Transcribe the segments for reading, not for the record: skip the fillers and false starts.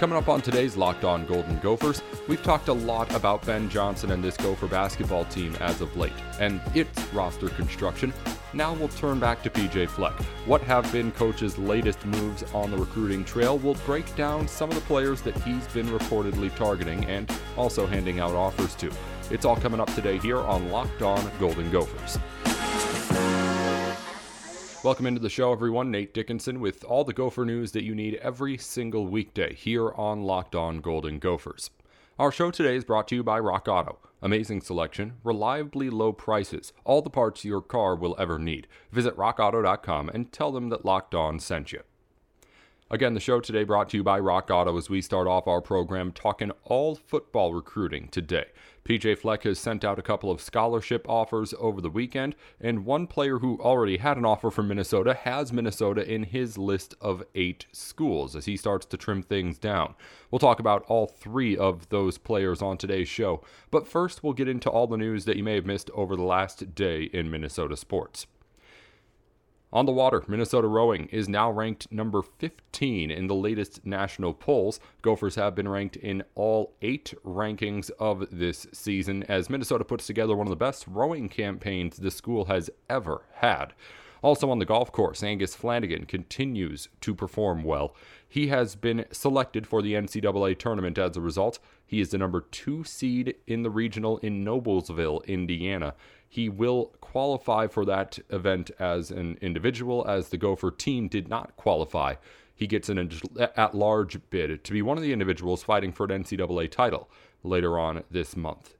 Coming up on today's Locked On Golden Gophers, we've talked a lot about Ben Johnson and this Gopher basketball team as of late, and its roster construction. Now we'll turn back to P.J. Fleck. What have been Coach's latest moves on the recruiting trail? We'll break down some of the players that he's been reportedly targeting and also handing out offers to. It's all coming up today here on Locked On Golden Gophers. Welcome into the show, everyone. Nate Dickinson with all the Gopher news that you need every single weekday here on Locked On Golden Gophers. Our show today is brought to you by Rock Auto. Amazing selection, reliably low prices, all the parts your car will ever need. Visit rockauto.com and tell them that Locked On sent you. Again, the show today brought to you by Rock Auto as we start off our program talking all football recruiting today. P.J. Fleck has sent out a couple of scholarship offers over the weekend, and one player who already had an offer from Minnesota has Minnesota in his list of 8 schools as he starts to trim things down. We'll talk about all 3 of those players on today's show, but first we'll get into all the news that you may have missed over the last day in Minnesota sports. On the water, Minnesota Rowing is now ranked number 15 in the latest national polls. Gophers have been ranked in all 8 rankings of this season as Minnesota puts together one of the best rowing campaigns the school has ever had. Also on the golf course, Angus Flanagan continues to perform well. He has been selected for the NCAA tournament as a result. He is the number 2 seed in the regional in Noblesville, Indiana. He will qualify for that event as an individual, as the Gopher team did not qualify. He gets an at-large bid to be one of the individuals fighting for an NCAA title later on this month.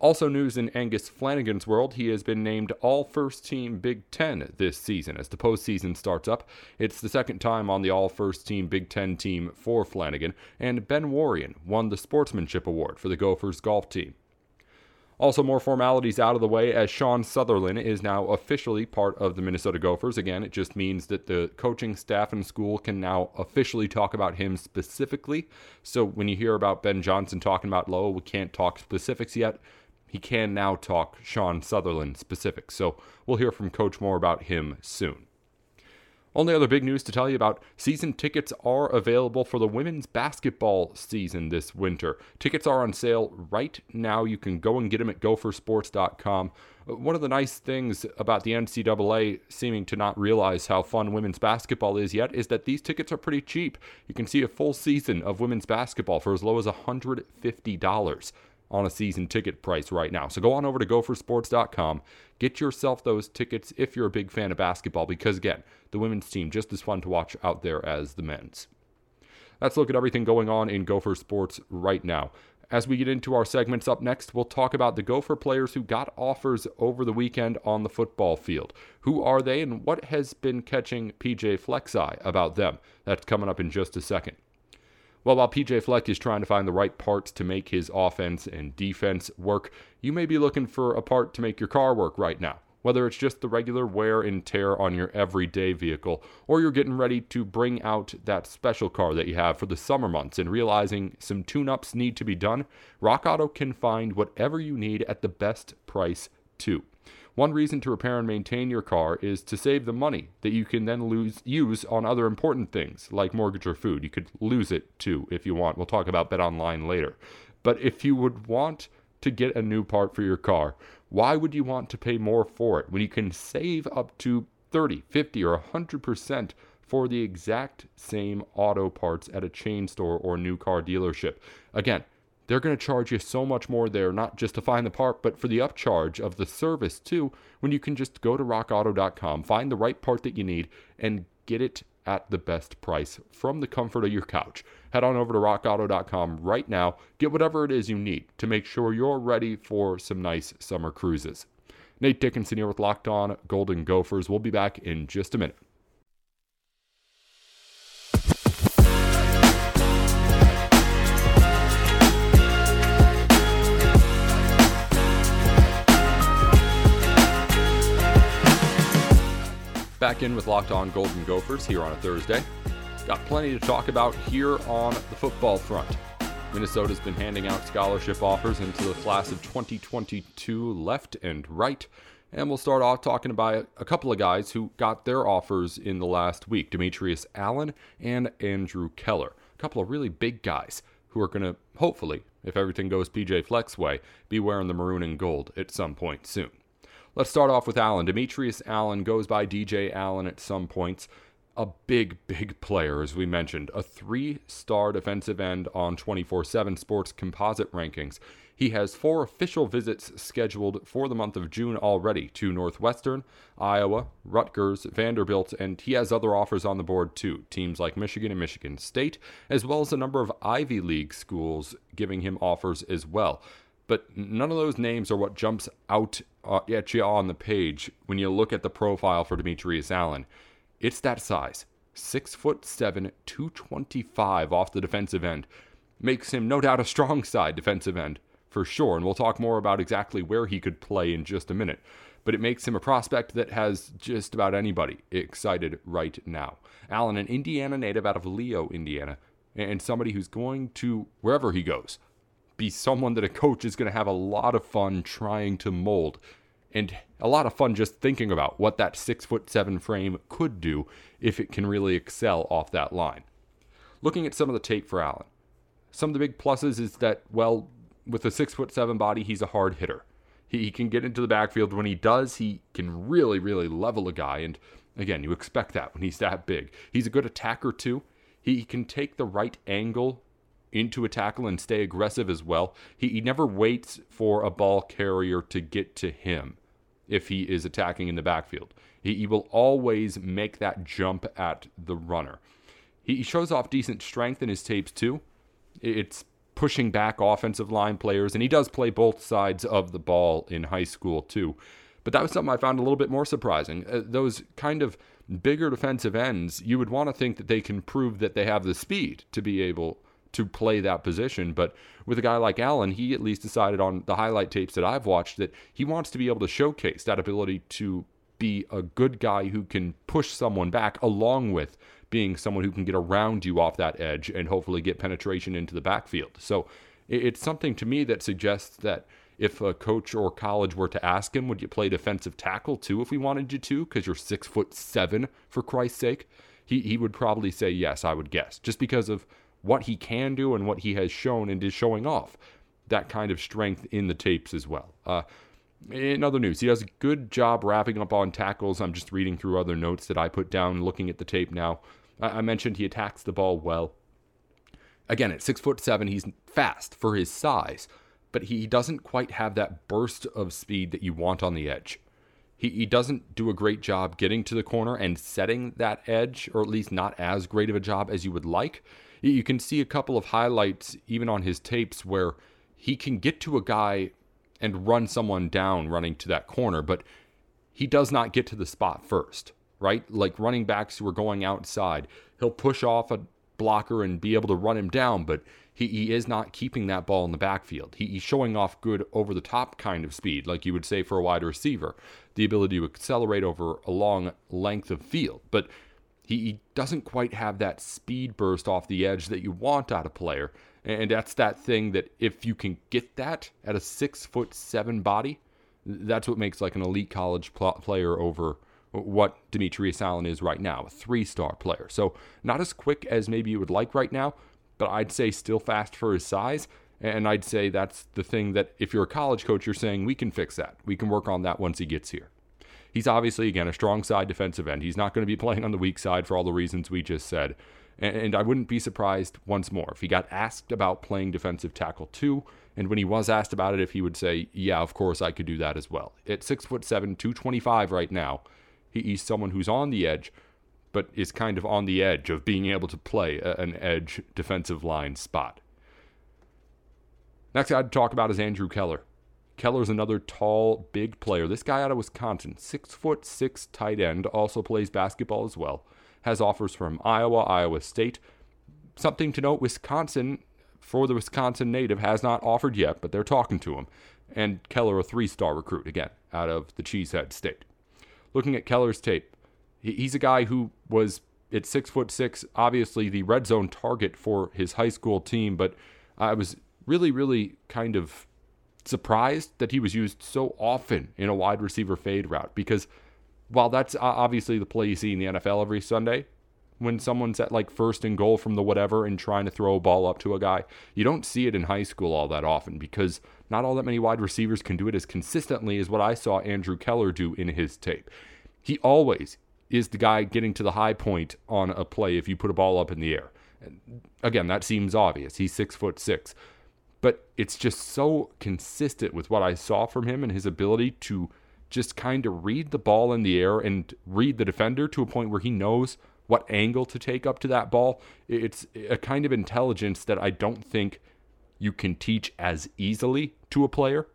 Also news in Angus Flanagan's world, he has been named All-First-Team Big Ten this season. As the postseason starts up, it's the second time on the All-First-Team Big Ten team for Flanagan, and Ben Worrien won the Sportsmanship Award for the Gophers golf team. Also, more formalities out of the way as Sean Sutherland is now officially part of the Minnesota Gophers. Again, it just means that the coaching staff and school can now officially talk about him specifically. So when you hear about Ben Johnson talking about Lowell, we can't talk specifics yet. He can now talk Sean Sutherland specifics. So we'll hear from Coach more about him soon. Only other big news to tell you about, season tickets are available for the women's basketball season this winter. Tickets are on sale right now. You can go and get them at gophersports.com. One of the nice things about the NCAA seeming to not realize how fun women's basketball is yet is that these tickets are pretty cheap. You can see a full season of women's basketball for as low as $150 on a season ticket price right now. So go on over to gophersports.com. Get yourself those tickets if you're a big fan of basketball, because again, the women's team just as fun to watch out there as the men's. Let's look at everything going on in Gopher sports right now. As we get into our segments up next, we'll talk about the Gopher players who got offers over the weekend on the football field. Who are they and what has been catching P.J. Fleck's eye about them? That's coming up in just a second. Well, while P.J. Fleck is trying to find the right parts to make his offense and defense work, you may be looking for a part to make your car work right now, whether it's just the regular wear and tear on your everyday vehicle, or you're getting ready to bring out that special car that you have for the summer months and realizing some tune-ups need to be done. Rock Auto can find whatever you need at the best price, too. One reason to repair and maintain your car is to save the money that you can then use on other important things like mortgage or food. You could lose it too if you want. We'll talk about Bet Online later. But if you would want to get a new part for your car, why would you want to pay more for it when you can save up to 30, 50, or 100% for the exact same auto parts at a chain store or new car dealership? Again, they're going to charge you so much more there, not just to find the part, but for the upcharge of the service, too, when you can just go to rockauto.com, find the right part that you need, and get it at the best price from the comfort of your couch. Head on over to rockauto.com right now. Get whatever it is you need to make sure you're ready for some nice summer cruises. Nate Dickinson here with Locked On Golden Gophers. We'll be back in just a minute. Back in with Locked On Golden Gophers here on a Thursday. Got plenty to talk about here on the football front. Minnesota's been handing out scholarship offers into the class of 2022 left and right. And we'll start off talking about a couple of guys who got their offers in the last week, Demetrius Allen and Andrew Keller. couple of really big guys who are going to, hopefully, if everything goes P.J. Fleck's way, be wearing the maroon and gold at some point soon. Let's start off with Allen. Demetrius Allen goes by D.J. Allen at some points. A big, big player, as we mentioned. A 3-star defensive end on 24/7 Sports composite rankings. He has 4 official visits scheduled for the month of June already to Northwestern, Iowa, Rutgers, Vanderbilt, and he has other offers on the board too. Teams like Michigan and Michigan State, as well as a number of Ivy League schools giving him offers as well. But none of those names are what jumps out at you on the page when you look at the profile for Demetrius Allen. It's that size. 6'7", 225 off the defensive end. Makes him no doubt a strong side defensive end. For sure, and we'll talk more about exactly where he could play in just a minute. But it makes him a prospect that has just about anybody excited right now. Allen, an Indiana native out of Leo, Indiana, and somebody who's going to, wherever he goes, be someone that a coach is going to have a lot of fun trying to mold, and a lot of fun just thinking about what that 6'7" frame could do if it can really excel off that line. Looking at some of the tape for Allen, some of the big pluses is that, well, with a 6'7" body, he's a hard hitter. He can get into the backfield. When he does, he can really, really level a guy. And again, you expect that when he's that big. He's a good attacker too. He can take the right angle into a tackle and stay aggressive as well. He never waits for a ball carrier to get to him if he is attacking in the backfield. He will always make that jump at the runner. He shows off decent strength in his tapes too. It's pushing back offensive line players, and he does play both sides of the ball in high school too. But that was something I found a little bit more surprising. Those kind of bigger defensive ends, you would want to think that they can prove that they have the speed to be able to play that position, but with a guy like Allen, he at least decided on the highlight tapes that I've watched that he wants to be able to showcase that ability to be a good guy who can push someone back along with being someone who can get around you off that edge and hopefully get penetration into the backfield. So it's something to me that suggests that if a coach or college were to ask him, would you play defensive tackle too if we wanted you to, because you're 6'7", for Christ's sake, he would probably say yes, I would guess, just because of what he can do and what he has shown and is showing off that kind of strength in the tapes as well. In other news, he does a good job wrapping up on tackles. I'm just reading through other notes that I put down, looking at the tape now. I mentioned he attacks the ball well. Again, at 6'7", he's fast for his size, but he doesn't quite have that burst of speed that you want on the edge. He doesn't do a great job getting to the corner and setting that edge, or at least not as great of a job as you would like. You can see a couple of highlights, even on his tapes, where he can get to a guy and run someone down running to that corner, but he does not get to the spot first, right? Like running backs who are going outside, he'll push off a blocker and be able to run him down, but he is not keeping that ball in the backfield. He's showing off good over-the-top kind of speed, like you would say for a wide receiver, the ability to accelerate over a long length of field, but he doesn't quite have that speed burst off the edge that you want out of a player. And that's that thing that if you can get that at a 6'7" body, that's what makes like an elite college player over what Demetrius Allen is right now, a 3-star player. So not as quick as maybe you would like right now, but I'd say still fast for his size. And I'd say that's the thing that if you're a college coach, you're saying we can fix that. We can work on that once he gets here. He's obviously, again, a strong side defensive end. He's not going to be playing on the weak side for all the reasons we just said. And I wouldn't be surprised once more if he got asked about playing defensive tackle too. And when he was asked about it, if he would say, yeah, of course, I could do that as well. At 6'7", 225 right now, he's someone who's on the edge, but is kind of on the edge of being able to play an edge defensive line spot. Next I'd talk about is Andrew Keller. Keller's another tall, big player. This guy out of Wisconsin, 6'6" tight end, also plays basketball as well. Has offers from Iowa, Iowa State. Something to note, Wisconsin, for the Wisconsin native, has not offered yet, but they're talking to him. And Keller, a 3-star recruit, again, out of the Cheesehead State. Looking at Keller's tape, he's a guy who was at 6'6", obviously the red zone target for his high school team, but I was really, really kind of surprised that he was used so often in a wide receiver fade route, because while that's obviously the play you see in the NFL every Sunday, when someone's at like first and goal from the whatever and trying to throw a ball up to a guy. You don't see it in high school all that often because not all that many wide receivers can do it as consistently as what I saw Andrew Keller do in his tape. He always is the guy getting to the high point on a play if you put a ball up in the air. And again, that seems obvious. He's 6'6", but it's just so consistent with what I saw from him and his ability to just kind of read the ball in the air and read the defender to a point where he knows what angle to take up to that ball. It's a kind of intelligence that I don't think you can teach as easily to a player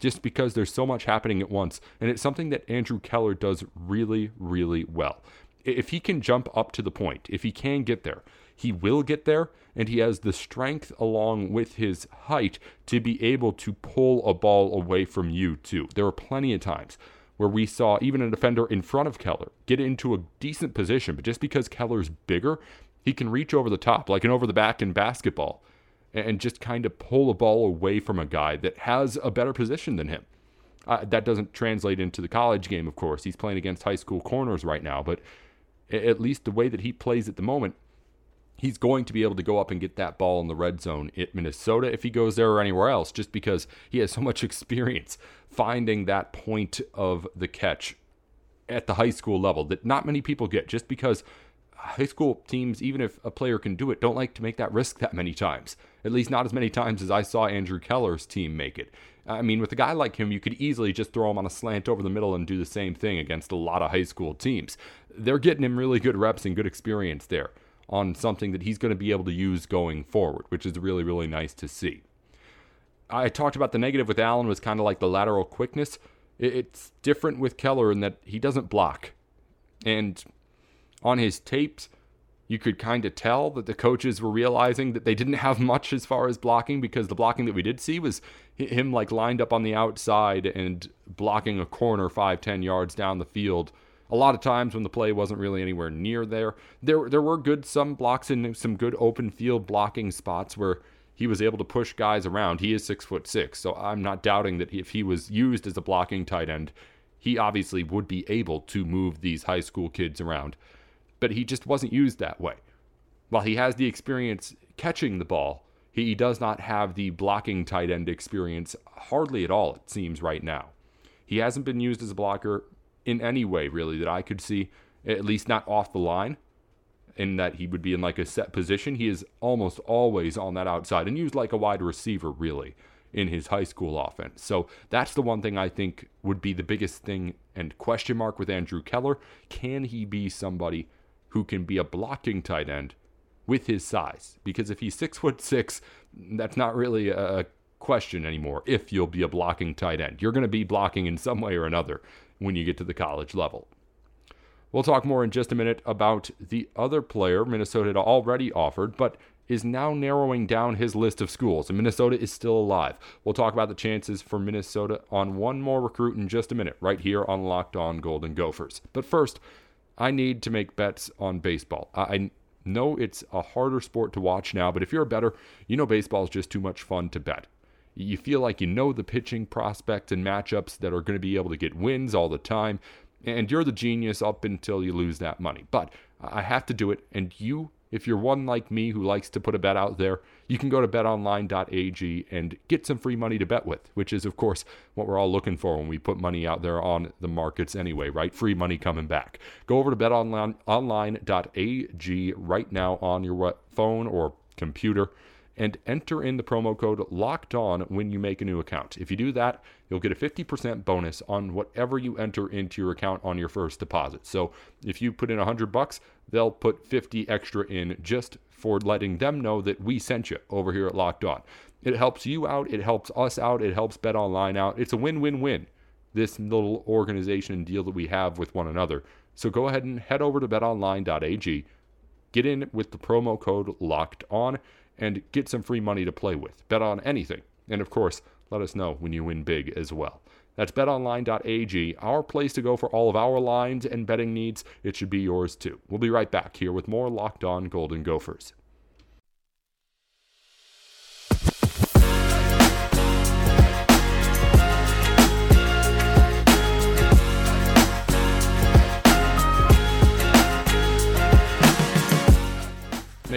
just because there's so much happening at once. And it's something that Andrew Keller does really, really well. If he can jump up to the point, if he can get there, he will get there, and he has the strength along with his height to be able to pull a ball away from you too. There are plenty of times where we saw even a defender in front of Keller get into a decent position, but just because Keller's bigger, he can reach over the top, like an over the back in basketball, and just kind of pull a ball away from a guy that has a better position than him. That doesn't translate into the college game, of course. He's playing against high school corners right now, but at least the way that he plays at the moment, he's going to be able to go up and get that ball in the red zone at Minnesota if he goes there or anywhere else, just because he has so much experience finding that point of the catch at the high school level that not many people get, just because high school teams, even if a player can do it, don't like to make that risk that many times, at least not as many times as I saw Andrew Keller's team make it. I mean, with a guy like him, you could easily just throw him on a slant over the middle and do the same thing against a lot of high school teams. They're getting him really good reps and good experience there on something that he's going to be able to use going forward, which is really, really nice to see. I talked about the negative with Allen was kind of like the lateral quickness. It's different with Keller in that he doesn't block. And on his tapes, you could kind of tell that the coaches were realizing that they didn't have much as far as blocking, because the blocking that we did see was him like lined up on the outside and blocking a corner 5-10 yards down the field. A lot of times when the play wasn't really anywhere near there. There were some blocks and some good open field blocking spots where he was able to push guys around. He is 6'6", so I'm not doubting that if he was used as a blocking tight end, he obviously would be able to move these high school kids around. But he just wasn't used that way. While he has the experience catching the ball, he does not have the blocking tight end experience hardly at all, it seems right now. He hasn't been used as a blocker in any way, really, that I could see, at least not off the line, in that he would be in like a set position. He is almost always on that outside and used like a wide receiver, really, in his high school offense. So that's the one thing I think would be the biggest thing and question mark with Andrew Keller. Can he be somebody who can be a blocking tight end with his size? Because if he's 6'6", that's not really a question anymore. If you'll be a blocking tight end, you're going to be blocking in some way or another when you get to the college level. We'll talk more in just a minute about the other player Minnesota had already offered, but is now narrowing down his list of schools, and Minnesota is still alive. We'll talk about the chances for Minnesota on one more recruit in just a minute, right here on Locked On Golden Gophers. But first, I need to make bets on baseball. I know it's a harder sport to watch now, but if you're a bettor, you know baseball is just too much fun to bet. You feel like you know the pitching prospects and matchups that are going to be able to get wins all the time, and you're the genius up until you lose that money. But I have to do it, and you, if you're one like me who likes to put a bet out there, you can go to betonline.ag and get some free money to bet with, which is, of course, what we're all looking for when we put money out there on the markets anyway, right? Free money coming back. Go over to betonline.ag right now on your phone or computer, and enter in the promo code LOCKEDON when you make a new account. If you do that, you'll get a 50% bonus on whatever you enter into your account on your first deposit. So if you put in $100, they'll put 50 extra in just for letting them know that we sent you over here at Locked On. It helps you out. It helps us out. It helps BetOnline out. It's a win-win-win, this little organization and deal that we have with one another. So go ahead and head over to betonline.ag. Get in with the promo code LOCKEDON and get some free money to play with. Bet on anything. And of course, let us know when you win big as well. That's betonline.ag, our place to go for all of our lines and betting needs. It should be yours too. We'll be right back here with more Locked On Golden Gophers.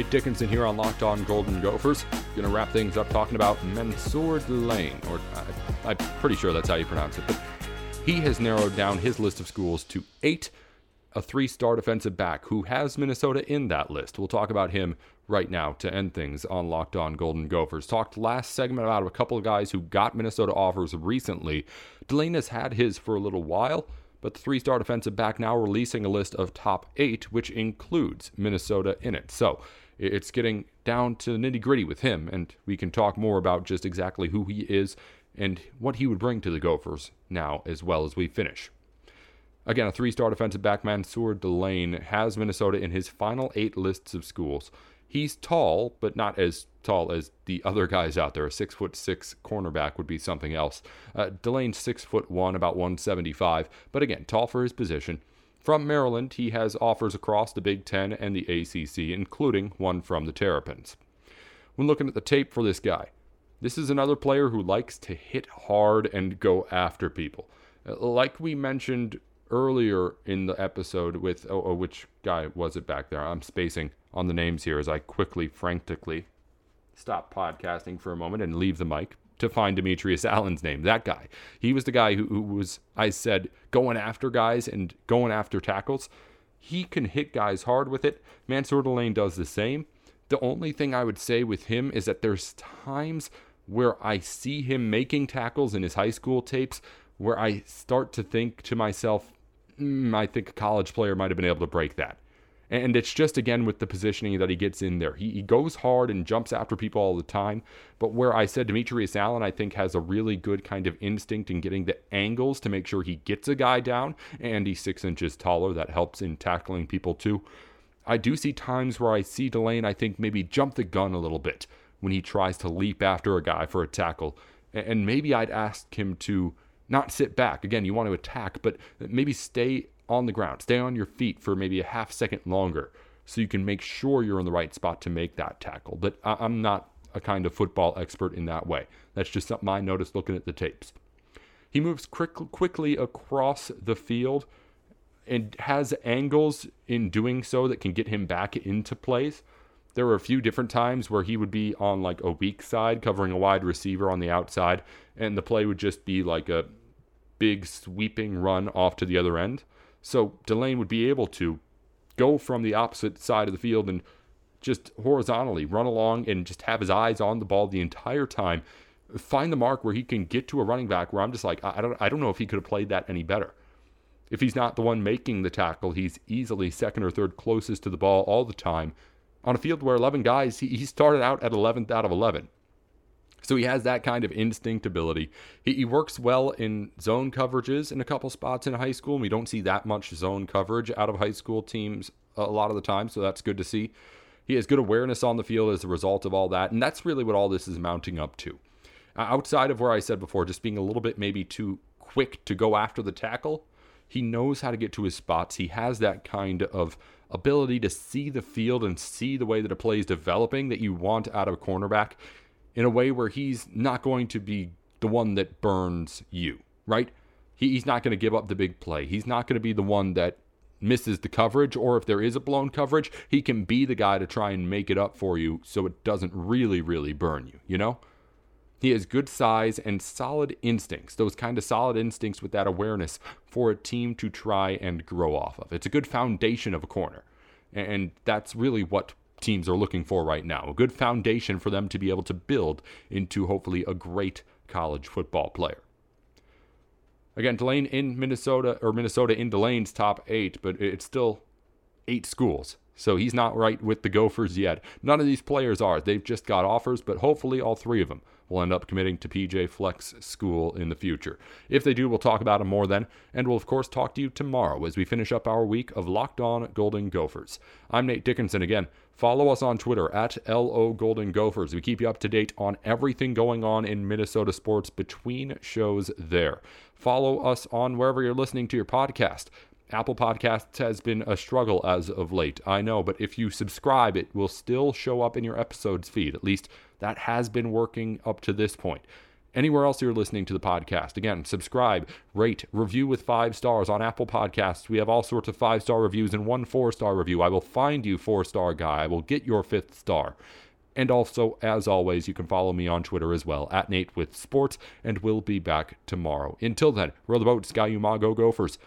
Nate Dickinson here on Locked On Golden Gophers. Going to wrap things up talking about Mansoor Delane, or I'm pretty sure that's how you pronounce it, but he has narrowed down his list of schools to 8, a 3-star defensive back who has Minnesota in that list. We'll talk about him right now to end things on Locked On Golden Gophers. Talked last segment about a couple of guys who got Minnesota offers recently. Delane has had his for a little while, but the 3-star defensive back now releasing a list of top 8, which includes Minnesota in it. So it's getting down to nitty-gritty with him, and we can talk more about just exactly who he is and what he would bring to the Gophers now as well as we finish. Again, a 3-star defensive back, Mansoor Delane, has Minnesota in his final 8 lists of schools. He's tall, but not as tall as the other guys out there. A 6'6" cornerback would be something else. Delane's 6'1", about 175, but again, tall for his position. From Maryland, he has offers across the Big Ten and the ACC, including one from the Terrapins. When looking at the tape for this guy, this is another player who likes to hit hard and go after people. Like we mentioned earlier in the episode with, which guy was it back there? I'm spacing on the names here as I quickly, frantically stop podcasting for a moment and leave the mic to find Demetrius Allen's name. That guy. He was the guy who was, I said, going after guys and going after tackles. He can hit guys hard with it. Mansoor Delane does the same. The only thing I would say with him is that there's times where I see him making tackles in his high school tapes where I start to think to myself, I think a college player might have been able to break that. And it's just, again, with the positioning that he gets in there. He goes hard and jumps after people all the time. But where I said Demetrius Allen, I think, has a really good kind of instinct in getting the angles to make sure he gets a guy down. And he's 6 inches taller. That helps in tackling people, too. I do see times where I see Delane, I think, maybe jump the gun a little bit when he tries to leap after a guy for a tackle. And maybe I'd ask him to not sit back. Again, you want to attack, but maybe stay on the ground. Stay on your feet for maybe a half second longer so you can make sure you're in the right spot to make that tackle. But I'm not a kind of football expert in that way. That's just something I noticed looking at the tapes. He moves quickly across the field and has angles in doing so that can get him back into plays. There were a few different times where he would be on like a weak side covering a wide receiver on the outside, and the play would just be like a big sweeping run off to the other end. So Delane would be able to go from the opposite side of the field and just horizontally run along and just have his eyes on the ball the entire time, find the mark where he can get to a running back where I'm just like, I don't know if he could have played that any better. If he's not the one making the tackle, he's easily second or third closest to the ball all the time. On a field where 11 guys, he started out at 11th out of 11. So he has that kind of instinct ability. He works well in zone coverages in a couple spots in high school, and we don't see that much zone coverage out of high school teams a lot of the time, so that's good to see. He has good awareness on the field as a result of all that, and that's really what all this is mounting up to. Outside of where I said before, just being a little bit maybe too quick to go after the tackle, he knows how to get to his spots. He has that kind of ability to see the field and see the way that a play is developing that you want out of a cornerback, in a way where he's not going to be the one that burns you, right? He's not going to give up the big play. He's not going to be the one that misses the coverage, or if there is a blown coverage, he can be the guy to try and make it up for you so it doesn't really, really burn you, you know? He has good size and solid instincts, those kind of solid instincts with that awareness for a team to try and grow off of. It's a good foundation of a corner, and that's really what teams are looking for right now. A good foundation for them to be able to build into hopefully a great college football player. Again, Delane in Minnesota, or Minnesota in Delane's top 8, but it's still 8 schools. So he's not right with the Gophers yet. None of these players are. They've just got offers, but hopefully all 3 of them will end up committing to P.J. Fleck's school in the future. If they do, we'll talk about them more then, and we'll, of course, talk to you tomorrow as we finish up our week of Locked On Golden Gophers. I'm Nate Dickinson again. Follow us on Twitter at LO Golden Gophers. We keep you up to date on everything going on in Minnesota sports between shows there. Follow us on wherever you're listening to your podcast. Apple Podcasts has been a struggle as of late, I know, but if you subscribe, it will still show up in your episodes feed. At least that has been working up to this point. anywhere else you're listening to the podcast. Again, subscribe, rate, review with 5 stars on Apple Podcasts. We have all sorts of 5-star reviews and 1 4-star review. I will find you 4-star guy. I will get your 5th star. And also, as always, you can follow me on Twitter as well, @NateWithSports, and we'll be back tomorrow. Until then, row the boat, Sky Umago Gophers.